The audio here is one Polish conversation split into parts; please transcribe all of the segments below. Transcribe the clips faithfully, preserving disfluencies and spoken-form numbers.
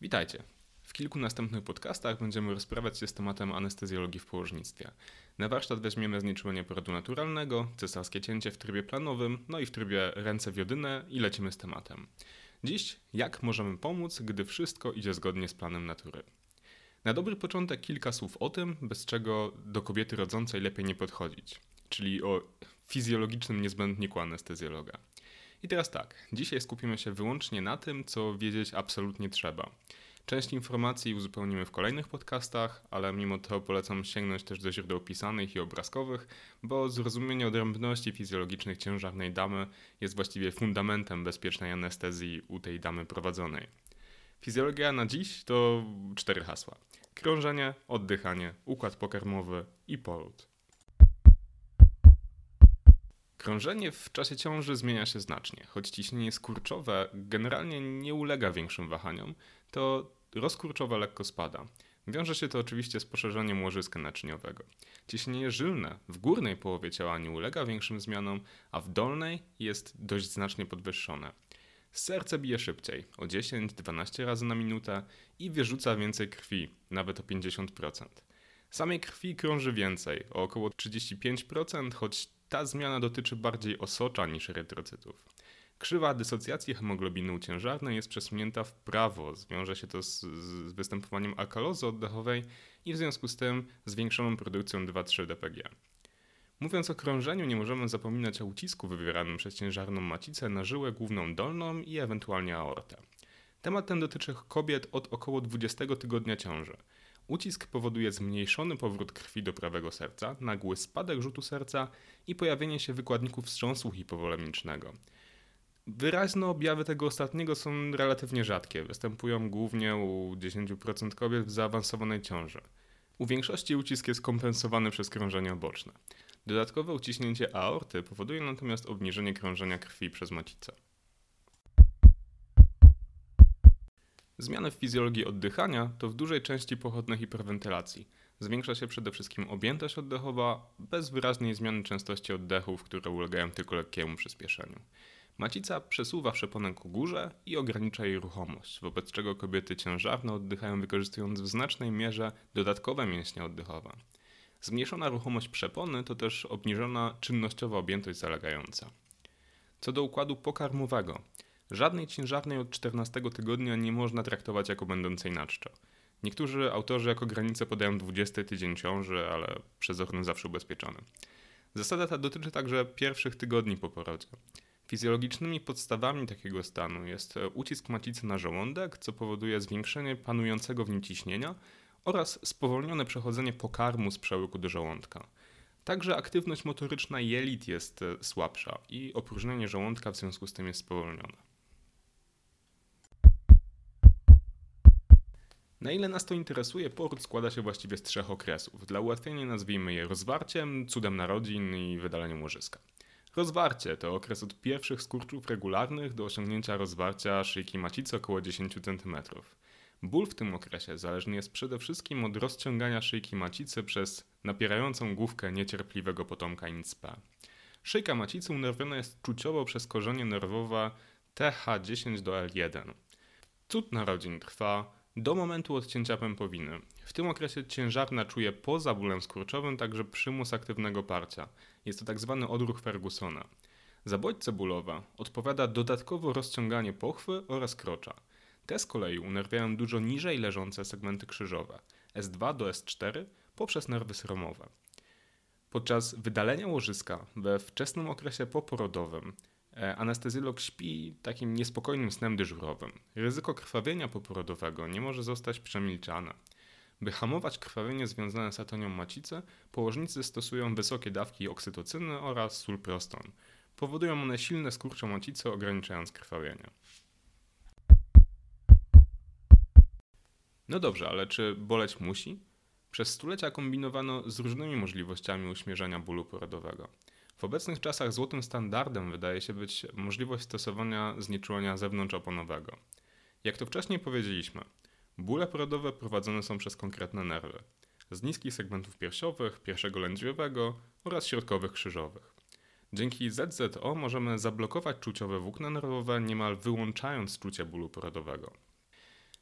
Witajcie. W kilku następnych podcastach będziemy rozprawiać się z tematem anestezjologii w położnictwie. Na warsztat weźmiemy znieczulenie porodu naturalnego, cesarskie cięcie w trybie planowym, no i w trybie ręce w jodynę i lecimy z tematem. Dziś jak możemy pomóc, gdy wszystko idzie zgodnie z planem natury. Na dobry początek kilka słów o tym, bez czego do kobiety rodzącej lepiej nie podchodzić, czyli o fizjologicznym niezbędniku anestezjologa. I teraz tak, dzisiaj skupimy się wyłącznie na tym, co wiedzieć absolutnie trzeba. Część informacji uzupełnimy w kolejnych podcastach, ale mimo to polecam sięgnąć też do źródeł pisanych i obrazkowych, bo zrozumienie odrębności fizjologicznych ciężarnej damy jest właściwie fundamentem bezpiecznej anestezji u tej damy prowadzonej. Fizjologia na dziś to cztery hasła. Krążenie, oddychanie, układ pokarmowy i poród. Krążenie w czasie ciąży zmienia się znacznie. Choć ciśnienie skurczowe generalnie nie ulega większym wahaniom, to rozkurczowe lekko spada. Wiąże się to oczywiście z poszerzeniem łożyska naczyniowego. Ciśnienie żylne w górnej połowie ciała nie ulega większym zmianom, a w dolnej jest dość znacznie podwyższone. Serce bije szybciej, o dziesięć do dwunastu razy na minutę i wyrzuca więcej krwi, nawet o pięćdziesiąt procent. Samej krwi krąży więcej, o około trzydzieści pięć procent, choć ta zmiana dotyczy bardziej osocza niż erytrocytów. Krzywa dysocjacji hemoglobiny ciężarnej jest przesunięta w prawo, zwiąże się to z, z występowaniem alkalozy oddechowej i w związku z tym zwiększoną produkcją dwa trzy D P G. Mówiąc o krążeniu, nie możemy zapominać o ucisku wywieranym przez ciężarną macicę na żyłę główną dolną i ewentualnie aortę. Temat ten dotyczy kobiet od około dwudziestego tygodnia ciąży. Ucisk powoduje zmniejszony powrót krwi do prawego serca, nagły spadek rzutu serca i pojawienie się wykładników wstrząsu hipowolemicznego. Wyraźne objawy tego ostatniego są relatywnie rzadkie, występują głównie u dziesięciu procent kobiet w zaawansowanej ciąży. U większości ucisk jest kompensowany przez krążenia boczne. Dodatkowe uciśnięcie aorty powoduje natomiast obniżenie krążenia krwi przez macicę. Zmiany w fizjologii oddychania to w dużej części pochodne hiperwentylacji. Zwiększa się przede wszystkim objętość oddechowa, bez wyraźnej zmiany częstości oddechów, które ulegają tylko lekkiemu przyspieszeniu. Macica przesuwa przeponę ku górze i ogranicza jej ruchomość, wobec czego kobiety ciężarne oddychają wykorzystując w znacznej mierze dodatkowe mięśnie oddechowe. Zmniejszona ruchomość przepony to też obniżona czynnościowa objętość zalegająca. Co do układu pokarmowego, żadnej ciężarnej od czternastego tygodnia nie można traktować jako będącej na czczo. Niektórzy autorzy jako granicę podają dwudziesty tydzień ciąży, ale przezorny zawsze ubezpieczony. Zasada ta dotyczy także pierwszych tygodni po porodzie. Fizjologicznymi podstawami takiego stanu jest ucisk macicy na żołądek, co powoduje zwiększenie panującego w nim ciśnienia oraz spowolnione przechodzenie pokarmu z przełyku do żołądka. Także aktywność motoryczna jelit jest słabsza i opróżnienie żołądka w związku z tym jest spowolnione. Na ile nas to interesuje, poród składa się właściwie z trzech okresów. Dla ułatwienia nazwijmy je rozwarciem, cudem narodzin i wydaleniem łożyska. Rozwarcie to okres od pierwszych skurczów regularnych do osiągnięcia rozwarcia szyjki macicy około dziesięć centymetrów. Ból w tym okresie zależny jest przede wszystkim od rozciągania szyjki macicy przez napierającą główkę niecierpliwego potomka I N S P. Szyjka macicy unerwiona jest czuciowo przez korzenie nerwowe T H dziesięć do L jeden. Cud narodzin trwa do momentu odcięcia pępowiny. W tym okresie ciężarna czuje poza bólem skurczowym także przymus aktywnego parcia. Jest to tzw. odruch Fergusona. Za bodźce bólowe odpowiada dodatkowo rozciąganie pochwy oraz krocza. Te z kolei unerwiają dużo niżej leżące segmenty krzyżowe S dwa do S cztery poprzez nerwy sromowe. Podczas wydalenia łożyska we wczesnym okresie poporodowym anestezjolog śpi takim niespokojnym snem dyżurowym. Ryzyko krwawienia poporodowego nie może zostać przemilczane. By hamować krwawienie związane z atonią macicy, położnicy stosują wysokie dawki oksytocyny oraz sulproston. Powodują one silne skurcze macicy, ograniczając krwawienie. No dobrze, ale czy boleć musi? Przez stulecia kombinowano z różnymi możliwościami uśmierzenia bólu porodowego. W obecnych czasach złotym standardem wydaje się być możliwość stosowania znieczulenia zewnątrzoponowego. Jak to wcześniej powiedzieliśmy, bóle porodowe prowadzone są przez konkretne nerwy z niskich segmentów piersiowych, pierwszego lędźwiowego oraz środkowych krzyżowych. Dzięki Z Z O możemy zablokować czuciowe włókna nerwowe, niemal wyłączając czucie bólu porodowego.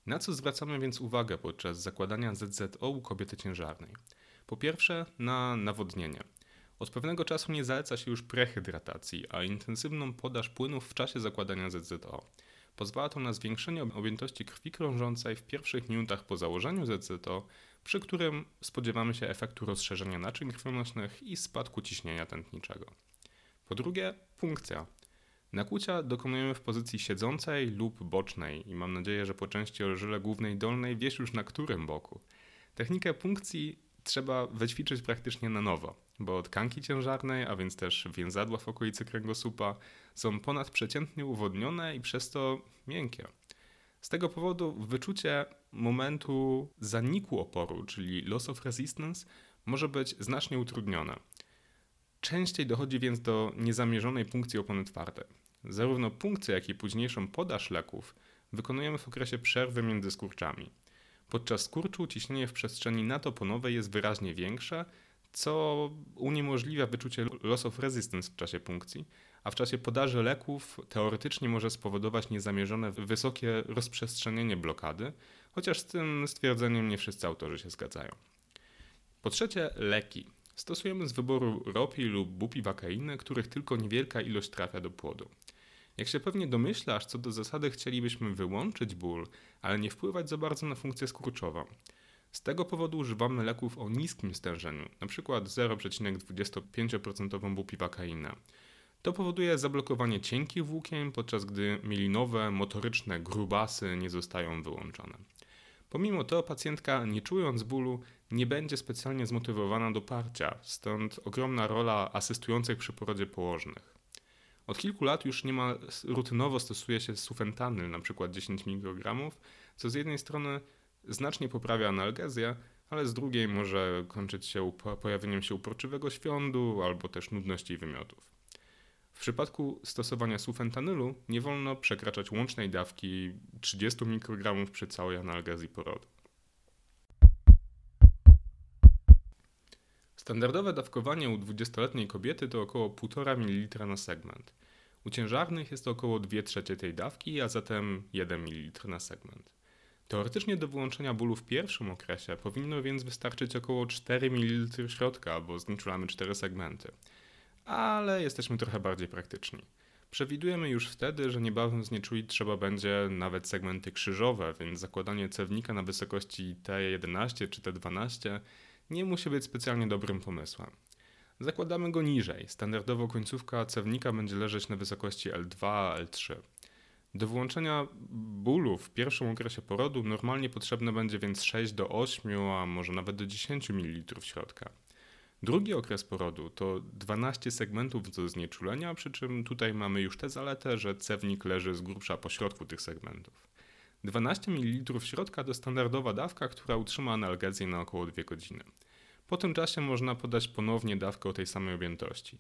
Na co zwracamy więc uwagę podczas zakładania Z Z O u kobiety ciężarnej? Po pierwsze, na nawodnienie. Od pewnego czasu nie zaleca się już prehydratacji, a intensywną podaż płynów w czasie zakładania Z Z O. Pozwala to na zwiększenie objętości krwi krążącej w pierwszych minutach po założeniu Z Z O, przy którym spodziewamy się efektu rozszerzenia naczyń krwionośnych i spadku ciśnienia tętniczego. Po drugie, punkcja. Nakłucia dokonujemy w pozycji siedzącej lub bocznej i mam nadzieję, że po części o żyle głównej dolnej wiesz już na którym boku. Technikę punkcji trzeba wyćwiczyć praktycznie na nowo, bo tkanki ciężarnej, a więc też więzadła w okolicy kręgosłupa są ponadprzeciętnie uwodnione i przez to miękkie. Z tego powodu wyczucie momentu zaniku oporu, czyli loss of resistance, może być znacznie utrudnione. Częściej dochodzi więc do niezamierzonej punkcji opony twardej. Zarówno punkcję, jak i późniejszą podaż leków wykonujemy w okresie przerwy między skurczami. Podczas skurczu ciśnienie w przestrzeni nadoponowej jest wyraźnie większe, co uniemożliwia wyczucie loss of resistance w czasie punkcji, a w czasie podaży leków teoretycznie może spowodować niezamierzone wysokie rozprzestrzenienie blokady, chociaż z tym stwierdzeniem nie wszyscy autorzy się zgadzają. Po trzecie, leki. Stosujemy z wyboru ropi lub bupiwakainy, których tylko niewielka ilość trafia do płodu. Jak się pewnie domyślasz, co do zasady chcielibyśmy wyłączyć ból, ale nie wpływać za bardzo na funkcję skurczową. Z tego powodu używamy leków o niskim stężeniu, np. zero przecinek dwadzieścia pięć procent bupiwakaina. To powoduje zablokowanie cienkich włókien, podczas gdy mielinowe, motoryczne grubasy nie zostają wyłączone. Pomimo to pacjentka, nie czując bólu, nie będzie specjalnie zmotywowana do parcia, stąd ogromna rola asystujących przy porodzie położnych. Od kilku lat już niemal rutynowo stosuje się sufentanyl, np. dziesięć mikrogramów, co z jednej strony znacznie poprawia analgezję, ale z drugiej może kończyć się pojawieniem się uporczywego świądu albo też nudności i wymiotów. W przypadku stosowania sufentanylu nie wolno przekraczać łącznej dawki trzydzieści mikrogramów przy całej analgezji porodu. Standardowe dawkowanie u dwudziestoletniej kobiety to około półtora mililitra na segment. U ciężarnych jest to około dwie trzecie tej dawki, a zatem jeden mililitr na segment. Teoretycznie do wyłączenia bólu w pierwszym okresie powinno więc wystarczyć około cztery mililitry środka, bo znieczulamy cztery segmenty. Ale jesteśmy trochę bardziej praktyczni. Przewidujemy już wtedy, że niebawem znieczulić trzeba będzie nawet segmenty krzyżowe, więc zakładanie cewnika na wysokości T jedenaście czy T dwanaście nie musi być specjalnie dobrym pomysłem. Zakładamy go niżej. Standardowo końcówka cewnika będzie leżeć na wysokości L dwa, L trzy. Do wyłączenia bólu w pierwszym okresie porodu normalnie potrzebne będzie więc sześć do ośmiu, a może nawet do dziesięć mililitrów środka. Drugi okres porodu to dwanaście segmentów do znieczulenia, przy czym tutaj mamy już tę zaletę, że cewnik leży z grubsza po środku tych segmentów. dwanaście mililitrów środka to standardowa dawka, która utrzyma analgezję na około dwie godziny. Po tym czasie można podać ponownie dawkę o tej samej objętości.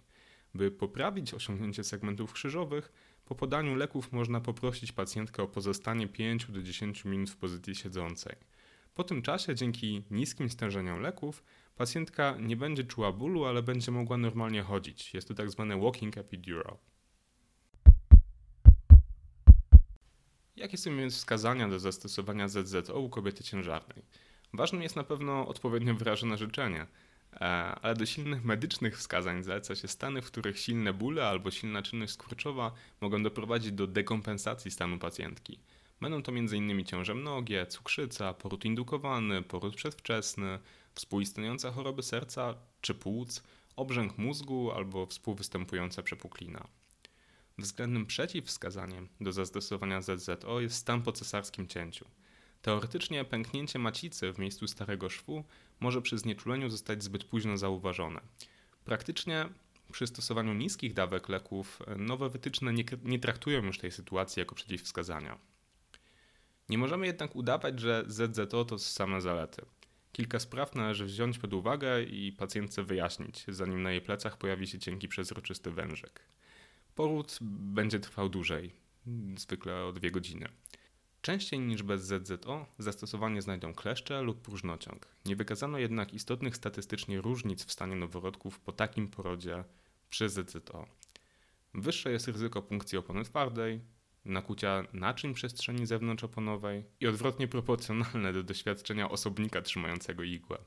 By poprawić osiągnięcie segmentów krzyżowych, po podaniu leków można poprosić pacjentkę o pozostanie pięć do dziesięciu minut w pozycji siedzącej. Po tym czasie dzięki niskim stężeniom leków pacjentka nie będzie czuła bólu, ale będzie mogła normalnie chodzić. Jest to tak zwane walking epidural. Jakie są więc wskazania do zastosowania Z Z O u kobiety ciężarnej? Ważnym jest na pewno odpowiednio wyrażone życzenie, ale do silnych medycznych wskazań zaleca się stany, w których silne bóle albo silna czynność skurczowa mogą doprowadzić do dekompensacji stanu pacjentki. Będą to m.in. ciąże mnogie, cukrzyca, poród indukowany, poród przedwczesny, współistniejące choroby serca czy płuc, obrzęk mózgu albo współwystępująca przepuklina. Względnym przeciwwskazaniem do zastosowania Z Z O jest stan po cesarskim cięciu. Teoretycznie pęknięcie macicy w miejscu starego szwu może przy znieczuleniu zostać zbyt późno zauważone. Praktycznie przy stosowaniu niskich dawek leków nowe wytyczne nie, nie traktują już tej sytuacji jako przeciwwskazania. Nie możemy jednak udawać, że Z Z O to same zalety. Kilka spraw należy wziąć pod uwagę i pacjentce wyjaśnić, zanim na jej plecach pojawi się cienki przezroczysty wężyk. Poród będzie trwał dłużej, zwykle o dwie godziny. Częściej niż bez Z Z O zastosowanie znajdą kleszcze lub próżnociąg. Nie wykazano jednak istotnych statystycznie różnic w stanie noworodków po takim porodzie przyzycyto. Wyższe jest ryzyko punkcji opony twardej, nakłucia naczyń przestrzeni zewnątrzoponowej i odwrotnie proporcjonalne do doświadczenia osobnika trzymającego igłę.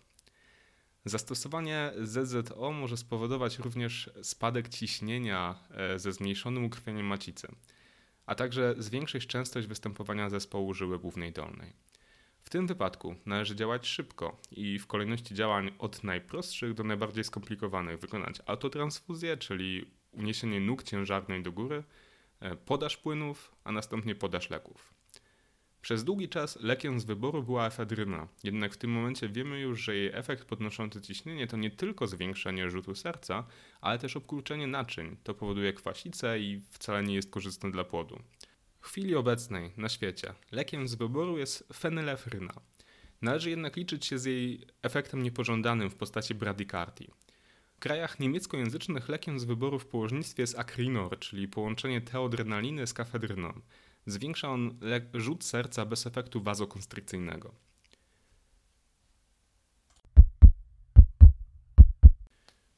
Zastosowanie Z Z O może spowodować również spadek ciśnienia ze zmniejszonym ukrwieniem macicy, a także zwiększyć częstość występowania zespołu żyły głównej dolnej. W tym wypadku należy działać szybko i w kolejności działań od najprostszych do najbardziej skomplikowanych wykonać autotransfuzję, czyli uniesienie nóg ciężarnej do góry, podaż płynów, a następnie podaż leków. Przez długi czas lekiem z wyboru była efedryna, jednak w tym momencie wiemy już, że jej efekt podnoszący ciśnienie to nie tylko zwiększenie rzutu serca, ale też obkurczenie naczyń. To powoduje kwasicę i wcale nie jest korzystne dla płodu. W chwili obecnej na świecie lekiem z wyboru jest fenilefrina. Należy jednak liczyć się z jej efektem niepożądanym w postaci bradykardii. W krajach niemieckojęzycznych lekiem z wyboru w położnictwie jest akrinor, czyli połączenie teodrenaliny z kafedryną. Zwiększa on le- rzut serca bez efektu wazokonstrykcyjnego.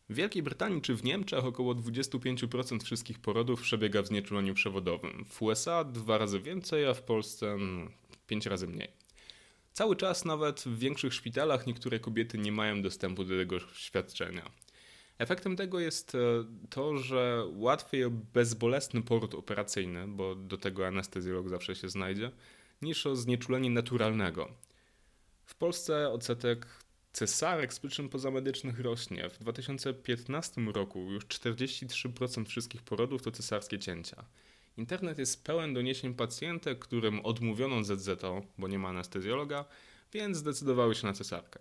W Wielkiej Brytanii czy w Niemczech około dwadzieścia pięć procent wszystkich porodów przebiega w znieczuleniu przewodowym. W U S A dwa razy więcej, a w Polsce pięć razy mniej. Cały czas nawet w większych szpitalach niektóre kobiety nie mają dostępu do tego świadczenia. Efektem tego jest to, że łatwiej bezbolesny poród operacyjny, bo do tego anestezjolog zawsze się znajdzie, niż o znieczulenie naturalnego. W Polsce odsetek cesarek z przyczyn pozamedycznych rośnie. W dwa tysiące piętnastym roku już czterdzieści trzy procent wszystkich porodów to cesarskie cięcia. Internet jest pełen doniesień pacjentek, którym odmówiono Z Z O, bo nie ma anestezjologa, więc zdecydowały się na cesarkę.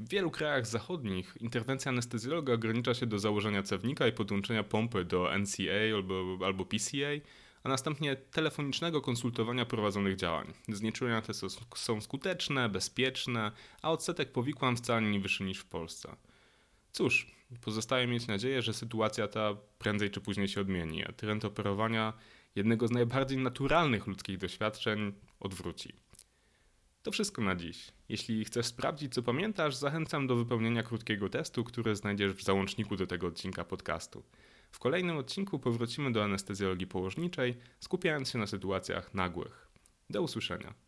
W wielu krajach zachodnich interwencja anestezjologa ogranicza się do założenia cewnika i podłączenia pompy do N C A albo, albo P C A, a następnie telefonicznego konsultowania prowadzonych działań. Znieczulenia te są skuteczne, bezpieczne, a odsetek powikłań wcale nie wyższy niż w Polsce. Cóż, pozostaje mieć nadzieję, że sytuacja ta prędzej czy później się odmieni, a trend operowania jednego z najbardziej naturalnych ludzkich doświadczeń odwróci. To wszystko na dziś. Jeśli chcesz sprawdzić, co pamiętasz, zachęcam do wypełnienia krótkiego testu, który znajdziesz w załączniku do tego odcinka podcastu. W kolejnym odcinku powrócimy do anestezjologii położniczej, skupiając się na sytuacjach nagłych. Do usłyszenia.